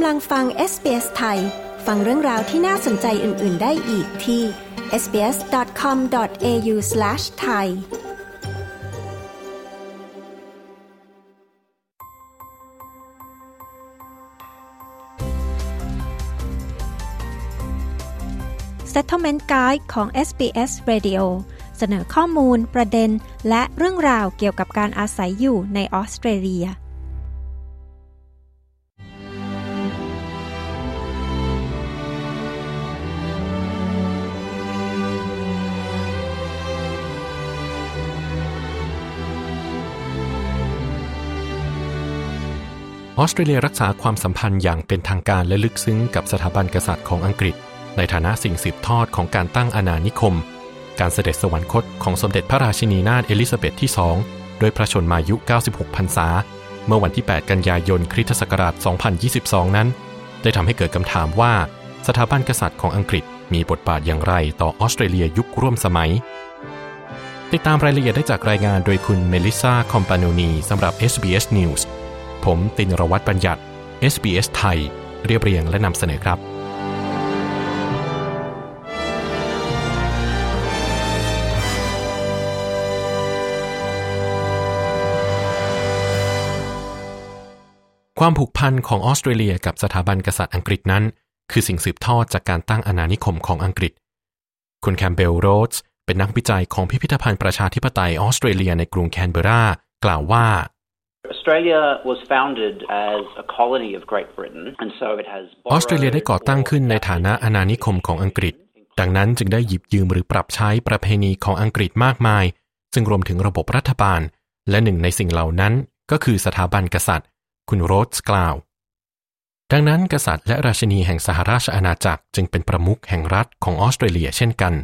คุณกำลังฟัง SBS ไทยฟังเรื่องราวที่น่าสนใจอื่นๆได้อีกที่ sbs.com.au/thai Settlement Guide ของ SBS Radio เสนอข้อมูลประเด็นและเรื่องราวเกี่ยวกับการอาศัยอยู่ในออสเตรเลียออสเตรเลียรักษาความสัมพันธ์อย่างเป็นทางการและลึกซึ้งกับสถาบันกษัตริย์ของอังกฤษในฐานะสิ่งสืบทอดของการตั้งอาณานิคมการเสด็จสวรรคตของสมเด็จพระราชินีนาถเอลิซาเบธที่2โดยพระชนมายุ96พรรษาเมื่อวันที่8กันยายนคริสตศักราช2022นั้นได้ทำให้เกิดคำถามว่าสถาบันกษัตริย์ของอังกฤษมีบทบาทอย่างไรต่อออสเตรเลียยุคร่วมสมัยติดตามรายละเอียดได้จากรายงานโดยคุณเมลิซาคอมปาโนนีสำหรับ SBS Newsผมตินรวัตรบัญญัติ SBS ไทยเรียบเรียงและนำเสนอครับความผูกพันของออสเตรเลียกับสถาบันกษัตริย์อังกฤษนั้นคือสิ่งสืบทอดจากการตั้งอาณานิคมของอังกฤษคุณแคมเบลโรดส์เป็นนักวิจัยของพิพิธภัณฑ์ประชาธิปไตยออสเตรเลียในกรุงแคนเบอร์รากล่าวว่าAustralia was founded as a colony of Great Britain and so it has ออสเตรเลียได้ก่อตั้งขึ้นในฐานะอาณานิคมของอังกฤษดังนั้นจึงได้หยิบยืมหรือปรับใช้ประเพณีของอังกฤษมากมายซึ่งรวมถึงระบบรัฐบาลและหนึ่งในสิ่งเหล่านั้นก็คือสถาบันกษัตริย์คุณโรดส์กล่าวดังนั้นกษัตริย์และราชินีแห่งสหราชอาณาจักรจึงเป็นประมุขแห่งรัฐของออสเตรเลียเช่นกัน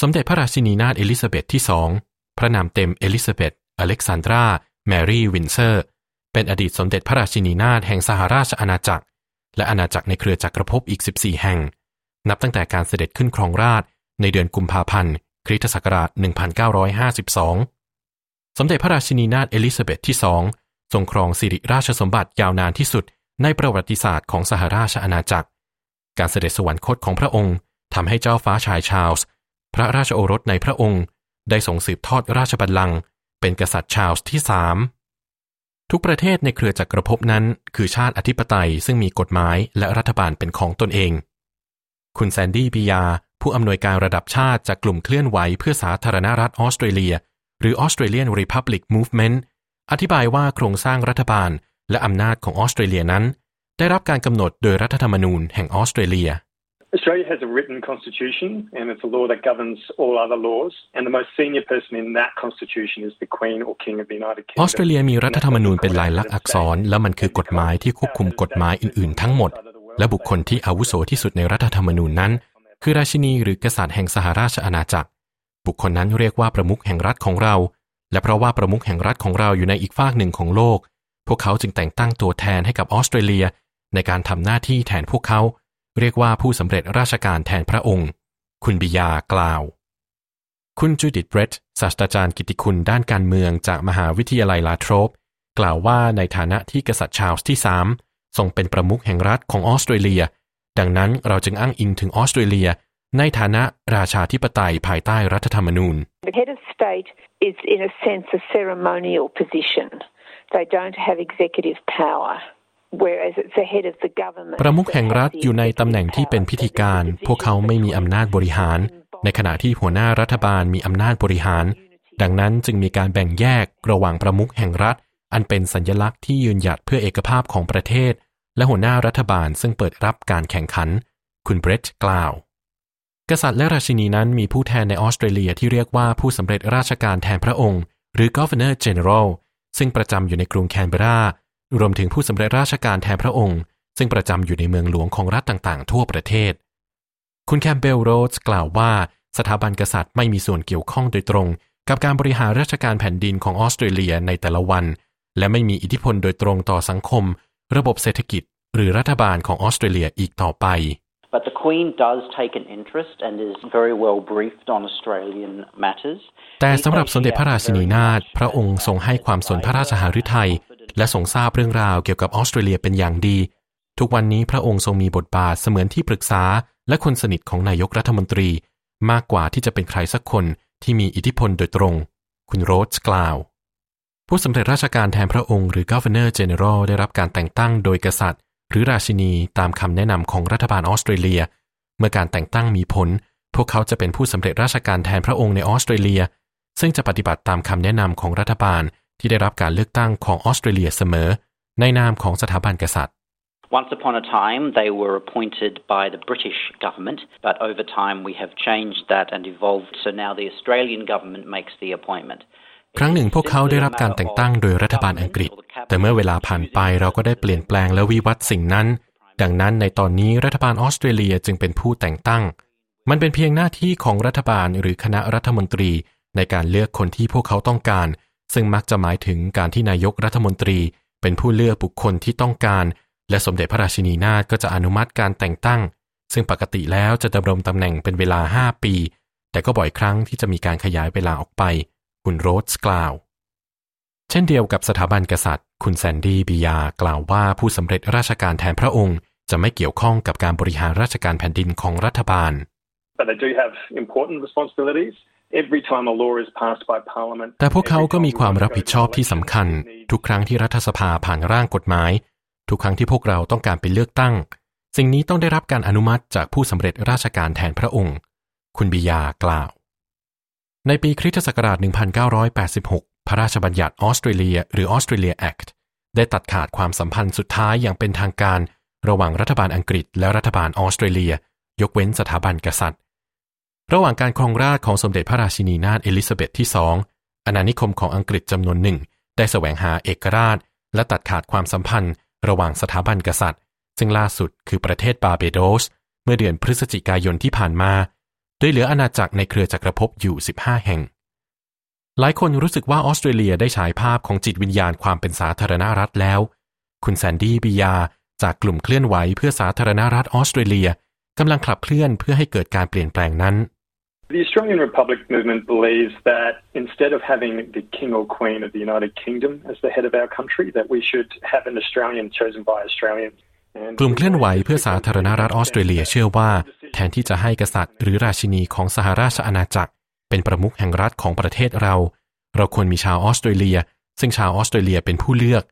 สมเด็จพระราชินีนาถเอลิซาเบธที่2พระนามเต็มเอลิซาเบธอเล็กซานดราแมรี่วินเซอร์เป็นอดีตสมเด็จพระราชินีนาถแห่งสหราชอาณาจักรและอาณาจักรในเครือจักรภพอีก14แห่งนับตั้งแต่การเสด็จขึ้นครองราชย์ในเดือนกุมภาพันธ์คริสตศักราช1952สมเด็จพระราชินีนาถเอลิซาเบธที่2ทรงครองสิริราชสมบัติยาวนานที่สุดในประวัติศาสตร์ของสหราชอาณาจักรการเสด็จสวรรคตของพระองค์ทำให้เจ้าฟ้าชายชาร์ลส์พระราชโอรสในพระองค์ได้ทรงสืบทอดราชบัลลังก์เป็นกษัตริย์ชาร์ลส์ที่3ทุกประเทศในเครือจักรภพนั้นคือชาติอธิปไตยซึ่งมีกฎหมายและรัฐบาลเป็นของตนเองคุณแซนดี้ปิยาผู้อำนวยการระดับชาติจากกลุ่มเคลื่อนไหวเพื่อสาธารณรัฐออสเตรเลียหรือ Australian Republic Movement อธิบายว่าโครงสร้างรัฐบาลและอำนาจของออสเตรเลียนั้นได้รับการกำหนดโดยรัฐธรรมนูญแห่งออสเตรเลียAustralia has a written constitution and it's a law that governs all other laws and the most senior person in that constitution is the Queen or King of the United Kingdom ออสเตรเลียมีรัฐธรรมนูญเป็นลายลักษณ์อักษรและมันคือกฎหมายที่ควบคุมกฎหมายอื่นๆทั้งหมดและบุคคลที่อาวุโสที่สุดในรัฐธรรมนูญนั้นคือราชินีหรือกษัตริย์แห่งสหราชอาณาจักรบุคคลนั้นเรียกว่าประมุขแห่งรัฐของเราและเพราะว่าประมุขแห่งรัฐของเราอยู่ในอีกฝากหนึ่งของโลกพวกเขาจึงแต่งตั้งตัวแทนให้กับออสเตรเลียในการทำหน้าที่แทนพวกเขาเรียกว่าผู้สำเร็จราชการแทนพระองค์คุณบิยากล่าวคุณจูดิธเบรตศาสตราจารย์กิตติคุณด้านการเมืองจากมหาวิทยาลัยลาโทรปกล่าวว่าในฐานะที่กษัตริย์ชาร์ลส์ที่3ทรงเป็นประมุขแห่งรัฐของออสเตรเลียดังนั้นเราจึงอ้างอิงถึงออสเตรเลียในฐานะราชาธิปไตยภายใต้รัฐธรรมนูญ The head of state is in a sense a ceremonial position. They don't have executive power.ประมุขแห่งรัฐอยู่ในตำแหน่งที่เป็นพิธีการพวกเขาไม่มีอำนาจบริหารในขณะที่หัวหน้ารัฐบาลมีอำนาจบริหารดังนั้นจึงมีการแบ่งแยกระหว่างประมุขแห่งรัฐอันเป็นสัญลักษณ์ที่ยืนหยัดเพื่อเอกภาพของประเทศและหัวหน้ารัฐบาลซึ่งเปิดรับการแข่งขันคุณเบรตกล่าวกษัตริย์และราชินีนั้นมีผู้แทนในออสเตรเลียที่เรียกว่าผู้สำเร็จราชการแทนพระองค์หรือ Governor General ซึ่งประจำอยู่ในกรุงแคนเบอร์รารวมถึงผู้สำเร็จราชการแทนพระองค์ซึ่งประจำอยู่ในเมืองหลวงของรัฐต่างๆทั่วประเทศคุณแคมเบลโรดส์กล่าวว่าสถาบันกษัตริย์ไม่มีส่วนเกี่ยวข้องโดยตรงกับการบริหารราชการแผ่นดินของออสเตรเลียในแต่ละวันและไม่มีอิทธิพลโดยตรงต่อสังคมระบบเศรษฐกิจหรือรัฐบาลของออสเตรเลียอีกต่อไปBut the Queen does take an interest and is very well briefed on Australian matters. แต่สำหรับสมเด็จพระราชินีนาถพระองค์ทรงให้ความสนพระราชหฤทัยและทรงทราบเรื่องราวเกี่ยวกับออสเตรเลียเป็นอย่างดี ทุกวันนี้พระองค์ทรงมีบทบาทเสมือนที่ปรึกษาและคนสนิทของนายกรัฐมนตรีมากกว่าที่จะเป็นใครสักคนที่มีอิทธิพลโดยตรงคุณโรสกล่าวผู้สำเร็จราชการแทนพระองค์หรือ Governor General ได้รับการแต่งตั้งโดยกษัตริย์หรือราชินีตามคำแนะนำของรัฐบาลออสเตรเลียเมื่อการแต่งตั้งมีผลพวกเขาจะเป็นผู้สำเร็จราชการแทนพระองค์ในออสเตรเลียซึ่งจะปฏิบัติตามคำแนะนำของรัฐบาลที่ได้รับการเลือกตั้งของออสเตรเลียเสมอในนามของสถาบันกษัตริย์ Once upon a time they were appointed by the British government but over time we have changed that and evolved so now the Australian government makes the appointment ครั้งหนึ่งพวกเขาได้รับการแต่งตั้งโดยรัฐบาลอังกฤษแต่เมื่อเวลาผ่านไปเราก็ได้เปลี่ยนแปลงและวิวัฒน์สิ่งนั้นดังนั้นในตอนนี้รัฐบาลออสเตรเลียจึงเป็นผู้แต่งตั้งมันเป็นเพียงหน้าที่ของรัฐบาลหรือคณะรัฐมนตรีในการเลือกคนที่พวกเขาต้องการซึ่งมักจะหมายถึงการที่นายกรัฐมนตรีเป็นผู้เลือกบุคคลที่ต้องการและสมเด็จพระราชินีนาถก็จะอนุมัติการแต่งตั้งซึ่งปกติแล้วจะดำรงตำแหน่งเป็นเวลา5ปีแต่ก็บ่อยครั้งที่จะมีการขยายเวลาออกไปคุณโรสกล่าวเช่นเดียวกับสถาบันกษัตริย์คุณแซนดี้บียากล่าวว่าผู้สำเร็จราชการแทนพระองค์จะไม่เกี่ยวข้องกับการบริหารราชการแผ่นดินของรัฐบาลแต่พวกเขาก็มีความรับผิดชอบที่สำคัญทุกครั้งที่รัฐสภาผ่านร่างกฎหมายทุกครั้งที่พวกเราต้องการไปเลือกตั้งสิ่งนี้ต้องได้รับการอนุมัติจากผู้สำเร็จราชการแทนพระองค์คุณบิยากล่าวในปีคริสตศักราช1986พระราชบัญญัติออสเตรเลียหรือ Australia Act ได้ตัดขาดความสัมพันธ์สุดท้ายอย่างเป็นทางการระหว่างรัฐบาลอังกฤษและรัฐบาลออสเตรเลียยกเว้นสถาบันกษัตริย์ระหว่างการครองราชย์ของสมเด็จพระราชินีนาถเอลิซาเบธที่2อาณานิคมของอังกฤษจำนวนหนึ่งได้แสวงหาเอกราชและตัดขาดความสัมพันธ์ระหว่างสถาบันกษัตริย์ซึ่งล่าสุดคือประเทศบาร์เบโดสเมื่อเดือนพฤศจิกายนที่ผ่านมาโดยเหลืออาณาจักรในเครือจักรภพอยู่15แห่งหลายคนรู้สึกว่าออสเตรเลียได้ฉายภาพของจิตวิญญาณความเป็นสาธารณรัฐแล้วคุณแซนดี้บียาจากกลุ่มเคลื่อนไหวเพื่อสาธารณรัฐออสเตรเลียกำลังขับเคลื่อนเพื่อให้เกิดการเปลี่ยนแปลงนั้น The Australian Republic Movement believes that instead of having the King or Queen of the United Kingdom as the head of our country that we should have an Australian chosen by Australians กลุ่มเคลื่อนไหวเพื่อสาธารณรัฐออสเตรเลียเชื่อว่าแทนที่จะให้กษัตริย์หรือราชินีของสหราชอาณาจักรเป็นประมุขแห่งรัฐของประเทศเราควรมีชาวออสเตรเลียซึ่งชาวออสเตรเลียเป็นผู้เลือก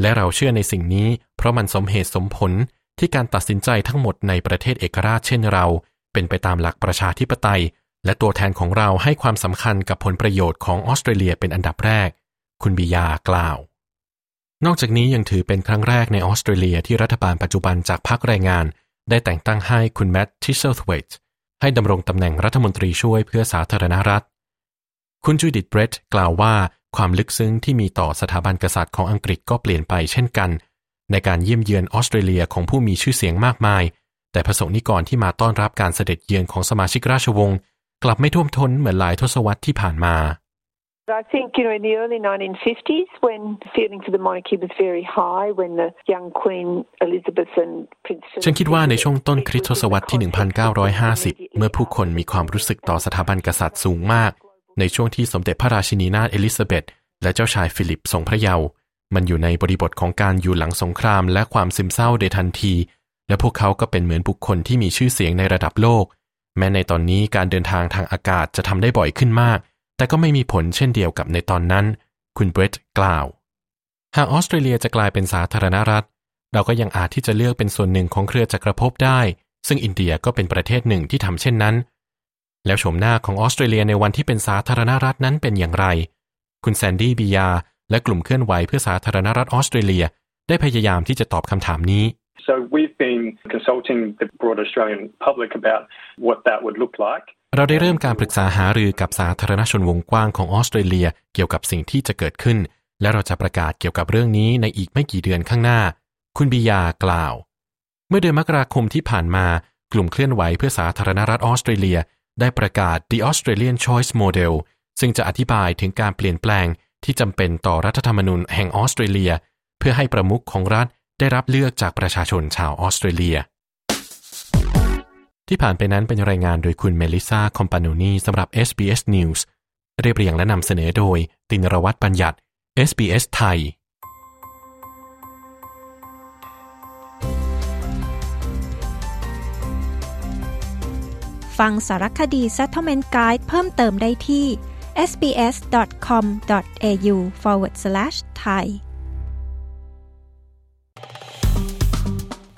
และเราเชื่อในสิ่งนี้เพราะมันสมเหตุสมผลที่การตัดสินใจทั้งหมดในประเทศเอกราชเช่นเราเป็นไปตามหลักประชาธิปไตยและตัวแทนของเราให้ความสำคัญกับผลประโยชน์ของออสเตรเลียเป็นอันดับแรกคุณบิยากล่าวนอกจากนี้ยังถือเป็นครั้งแรกในออสเตรเลียที่รัฐบาลปัจจุบันจากพรรคแรงงานได้แต่งตั้งให้คุณแมตต์ ทิสเซลเธเวตให้ดำรงตำแหน่งรัฐมนตรีช่วยเพื่อสาธารณรัฐคุณจูดิธ เบรตต์กล่าวว่าความลึกซึ้งที่มีต่อสถาบันกษัตริย์ของอังกฤษก็เปลี่ยนไปเช่นกันในการเยี่ยมเยือนออสเตรเลียของผู้มีชื่อเสียงมากมายแต่พระสงฆ์นิกรที่มาต้อนรับการเสด็จเยือนของสมาชิกราชวงศ์กลับไม่ท่วมท้นเหมือนหลายทศวรรษที่ผ่านมา I think in the early 1950s when feeling for the monarchy was very high when the young Queen Elizabeth and Prince ฉันคิดว่าในช่วงต้นคริสตศตวรรษที่1950เมื่อผู้คนมีความรู้สึกต่อสถาบันกษัตริย์สูงมากในช่วงที่สมเด็จพระราชินีนาถเอลิซาเบธและเจ้าชายฟิลิปทรงพระเยาว์มันอยู่ในบริบทของการอยู่หลังสงครามและความซึมเศร้าโดยทันทีและพวกเขาก็เป็นเหมือนบุคคลที่มีชื่อเสียงในระดับโลกแม้ในตอนนี้การเดินทางทางอากาศจะทำได้บ่อยขึ้นมากแต่ก็ไม่มีผลเช่นเดียวกับในตอนนั้นคุณเบรตต์กล่าวหากออสเตรเลียจะกลายเป็นสาธารณรัฐเราก็ยังอาจที่จะเลือกเป็นส่วนหนึ่งของเครือจักรภพได้ซึ่งอินเดียก็เป็นประเทศหนึ่งที่ทำเช่นนั้นแล้วโฉมหน้าของออสเตรเลียในวันที่เป็นสาธารณรัฐนั้นเป็นอย่างไรคุณแซนดี้บียาและกลุ่มเคลื่อนไหวเพื่อสาธารณรัฐออสเตรเลียได้พยายามที่จะตอบคำถามนี้ So we've been consulting the broad Australian public about what that would look like เราได้เริ่มการปรึกษาหารือกับสาธารณชนวงกว้างของออสเตรเลียเกี่ยวกับสิ่งที่จะเกิดขึ้นและเราจะประกาศเกี่ยวกับเรื่องนี้ในอีกไม่กี่เดือนข้างหน้าคุณบียากล่าวเมื่อเดือนมกราคมที่ผ่านมากลุ่มเคลื่อนไหวเพื่อสาธารณรัฐออสเตรเลียได้ประกาศ The Australian Choice Model ซึ่งจะอธิบายถึงการเปลี่ยนแปลงที่จำเป็นต่อรัฐธรรมนูญแห่งออสเตรเลียเพื่อให้ประมุขของรัฐได้รับเลือกจากประชาชนชาวออสเตรเลียที่ผ่านไปนั้นเป็นรายงานโดยคุณเมลิซาคอมปานูนีสำหรับ SBS News เรียบเรียงและนำเสนอโดยตินรวัตรบัญญัติ SBS ไทย ฟังสารคดี Settlement Guide เพิ่มเติมได้ที่ sbs.com.au/thai